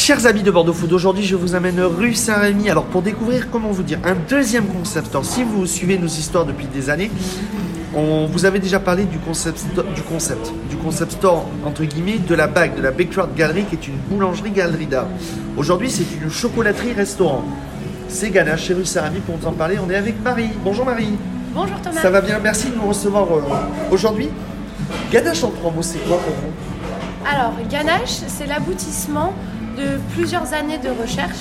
Chers amis de Bordeaux Food, aujourd'hui je vous amène rue Saint-Rémy. Alors pour découvrir, comment vous dire, un deuxième concept store. Si vous suivez nos histoires depuis des années, on vous avait déjà parlé du concept store entre guillemets de la BAG, de la Backyard Gallery, qui est une boulangerie-galerie d'art. Aujourd'hui c'est une chocolaterie-restaurant. C'est Ganache chez rue Saint-Rémy pour vous en parler. On est avec Marie. Bonjour Marie. Bonjour Thomas. Ça va bien, merci de nous recevoir aujourd'hui. Ganache en trois mots, c'est quoi pour vous? Alors Ganache, c'est l'aboutissement de plusieurs années de recherche.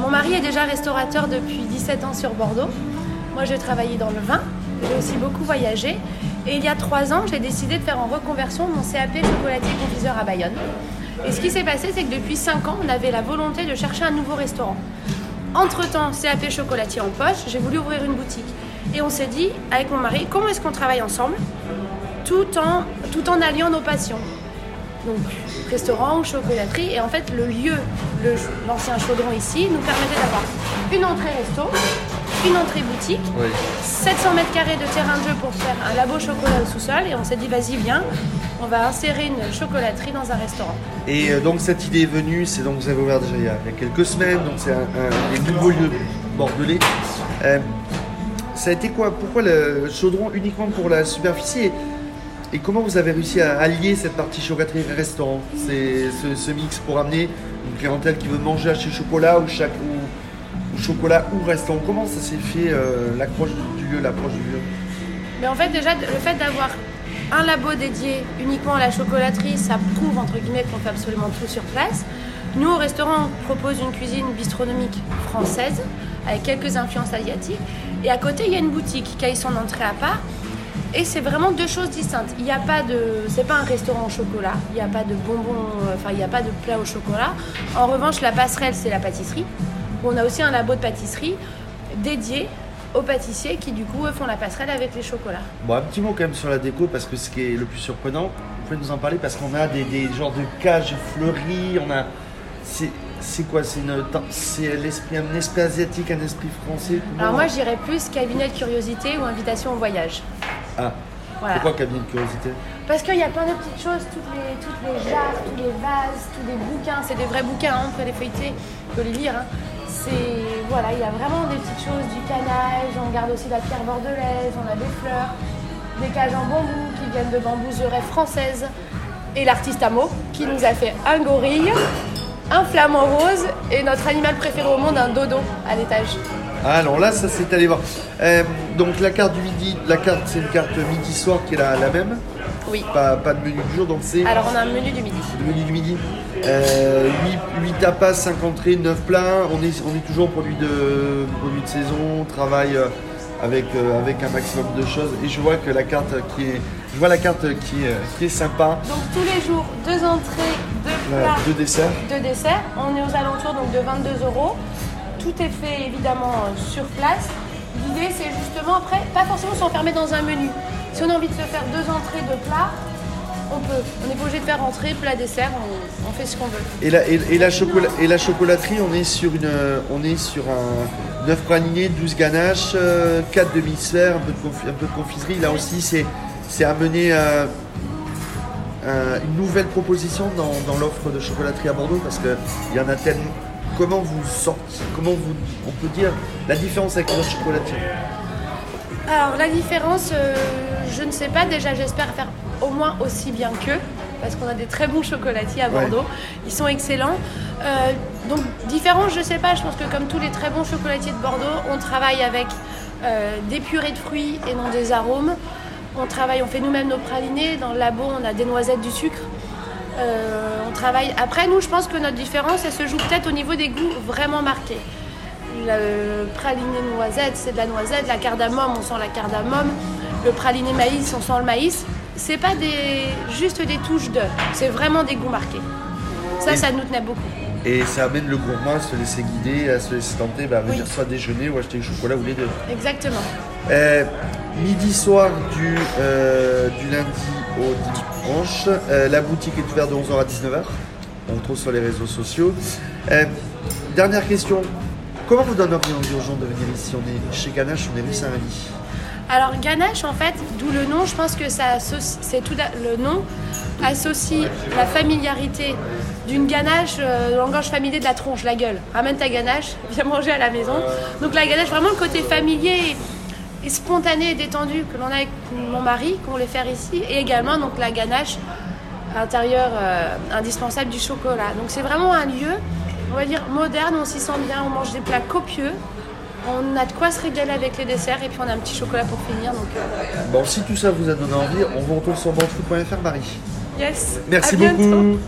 Mon mari est déjà restaurateur depuis 17 ans sur Bordeaux. Moi, j'ai travaillé dans le vin, j'ai aussi beaucoup voyagé. Et il y a 3 ans, j'ai décidé de faire en reconversion mon CAP chocolatier-confiseur à Bayonne. Et ce qui s'est passé, c'est que depuis 5 ans, on avait la volonté de chercher un nouveau restaurant. Entre-temps, CAP chocolatier en poche, j'ai voulu ouvrir une boutique. Et on s'est dit, avec mon mari, comment est-ce qu'on travaille ensemble tout en alliant nos passions. Donc, restaurant ou chocolaterie, et en fait le lieu, l'ancien chaudron ici, nous permettait d'avoir une entrée resto, une entrée boutique, oui. 700 mètres carrés de terrain de jeu pour faire un labo chocolat au sous-sol, et on s'est dit vas-y viens, on va insérer une chocolaterie dans un restaurant. Et donc cette idée est venue, c'est donc vous avez ouvert déjà il y a quelques semaines, donc c'est un nouveau lieu bordelais. Ça a été quoi? Pourquoi le chaudron uniquement pour la superficie? Et comment vous avez réussi à allier cette partie chocolaterie-restaurant, ce mix pour amener une clientèle qui veut manger à chez chocolat ou chocolat ou restaurant? Comment ça s'est fait l'approche du lieu? Mais en fait déjà le fait d'avoir un labo dédié uniquement à la chocolaterie, ça prouve entre guillemets qu'on fait absolument tout sur place. Nous au restaurant on propose une cuisine bistronomique française avec quelques influences asiatiques, et à côté il y a une boutique qui a eu son entrée à part. Et c'est vraiment deux choses distinctes. C'est pas un restaurant au chocolat, il n'y a pas de bonbons, enfin il n'y a pas de plat au chocolat. En revanche, la passerelle, c'est la pâtisserie. On a aussi un labo de pâtisserie dédié aux pâtissiers qui, du coup, font la passerelle avec les chocolats. Bon, un petit mot quand même sur la déco, parce que ce qui est le plus surprenant, vous pouvez nous en parler, parce qu'on a des genres de cages fleuries, on a... C'est quoi? C'est un esprit asiatique, un esprit français? Alors moi, je dirais plus cabinet de curiosité ou invitation au voyage. Ah, voilà. Pourquoi cabinet de curiosité? Parce qu'il y a plein de petites choses, toutes les jarres, tous les vases, tous les bouquins. C'est des vrais bouquins, hein, on peut les feuilleter, on peut les lire. Hein. Voilà, il y a vraiment des petites choses, du canage, on garde aussi la pierre bordelaise, on a des fleurs, des cages en bambou qui viennent de bambouseries françaises. Et l'artiste Amo qui nous a fait un gorille, un flamant rose et notre animal préféré au monde, un dodo à l'étage. Alors là, ça c'est allé voir. Donc la carte du midi, c'est une carte midi-soir qui est la même. Oui. Pas de menu du jour, donc c'est... Alors on a un menu du midi. Le menu du midi. 8 tapas, 5 entrées, 9 plats. On est toujours produit de saison, travail avec un maximum de choses. Et je vois que la carte qui est sympa. Donc tous les jours, 2 entrées, 2 plats, 2 desserts. On est aux alentours donc de 22 €. Tout est fait évidemment sur place. L'idée c'est justement après, pas forcément s'enfermer dans un menu. Si on a envie de se faire 2 entrées, 2 plats, on peut. On n'est pas obligé de faire entrée, plat, dessert, on fait ce qu'on veut. Et la chocolaterie, on est sur un 9 praliné, 12 ganaches, 4 demi-sphères, un peu de confiserie. Là aussi c'est amener une nouvelle proposition dans l'offre de chocolaterie à Bordeaux, parce qu'il y en a tellement. On peut dire la différence avec les autres chocolatiers? Alors la différence, je ne sais pas. Déjà, j'espère faire au moins aussi bien qu'eux, parce qu'on a des très bons chocolatiers à Bordeaux. Ouais. Ils sont excellents. Donc différence, je ne sais pas. Je pense que comme tous les très bons chocolatiers de Bordeaux, on travaille avec des purées de fruits et non des arômes. On fait nous-mêmes nos pralinés. Dans le labo, on a des noisettes, du sucre. On travaille. Après, nous, je pense que notre différence, elle se joue peut-être au niveau des goûts vraiment marqués. Le praliné noisette, c'est de la noisette. La cardamome, on sent la cardamome. Le praliné maïs, on sent le maïs. C'est pas juste des touches d'œufs. C'est vraiment des goûts marqués. Ça nous tenait beaucoup. Et ça amène le gourmand à se laisser guider, à se laisser tenter, à venir soit déjeuner ou acheter du chocolat ou les deux. Exactement. Midi soir du lundi au dimanche. La boutique est ouverte de 11 h à 19 h. On retrouve sur les réseaux sociaux. Dernière question. Comment vous donnez envie aux gens de venir ici? On est chez Ganache, on est rue Saint-Rémy. Alors Ganache, en fait, d'où le nom, je pense que le nom associe la familiarité d'une ganache, langage familier de la tronche, la gueule. Ramène ta ganache, viens manger à la maison. Donc la ganache, vraiment le côté familier et spontané et détendu que l'on a avec mon mari, qu'on voulait faire ici. Et également donc la ganache intérieure indispensable du chocolat. Donc c'est vraiment un lieu, on va dire, moderne, on s'y sent bien, on mange des plats copieux. On a de quoi se régaler avec les desserts et puis on a un petit chocolat pour finir. Donc Bon, si tout ça vous a donné envie, on vous retrouve sur bentou.fr, Marie. Yes. Merci beaucoup.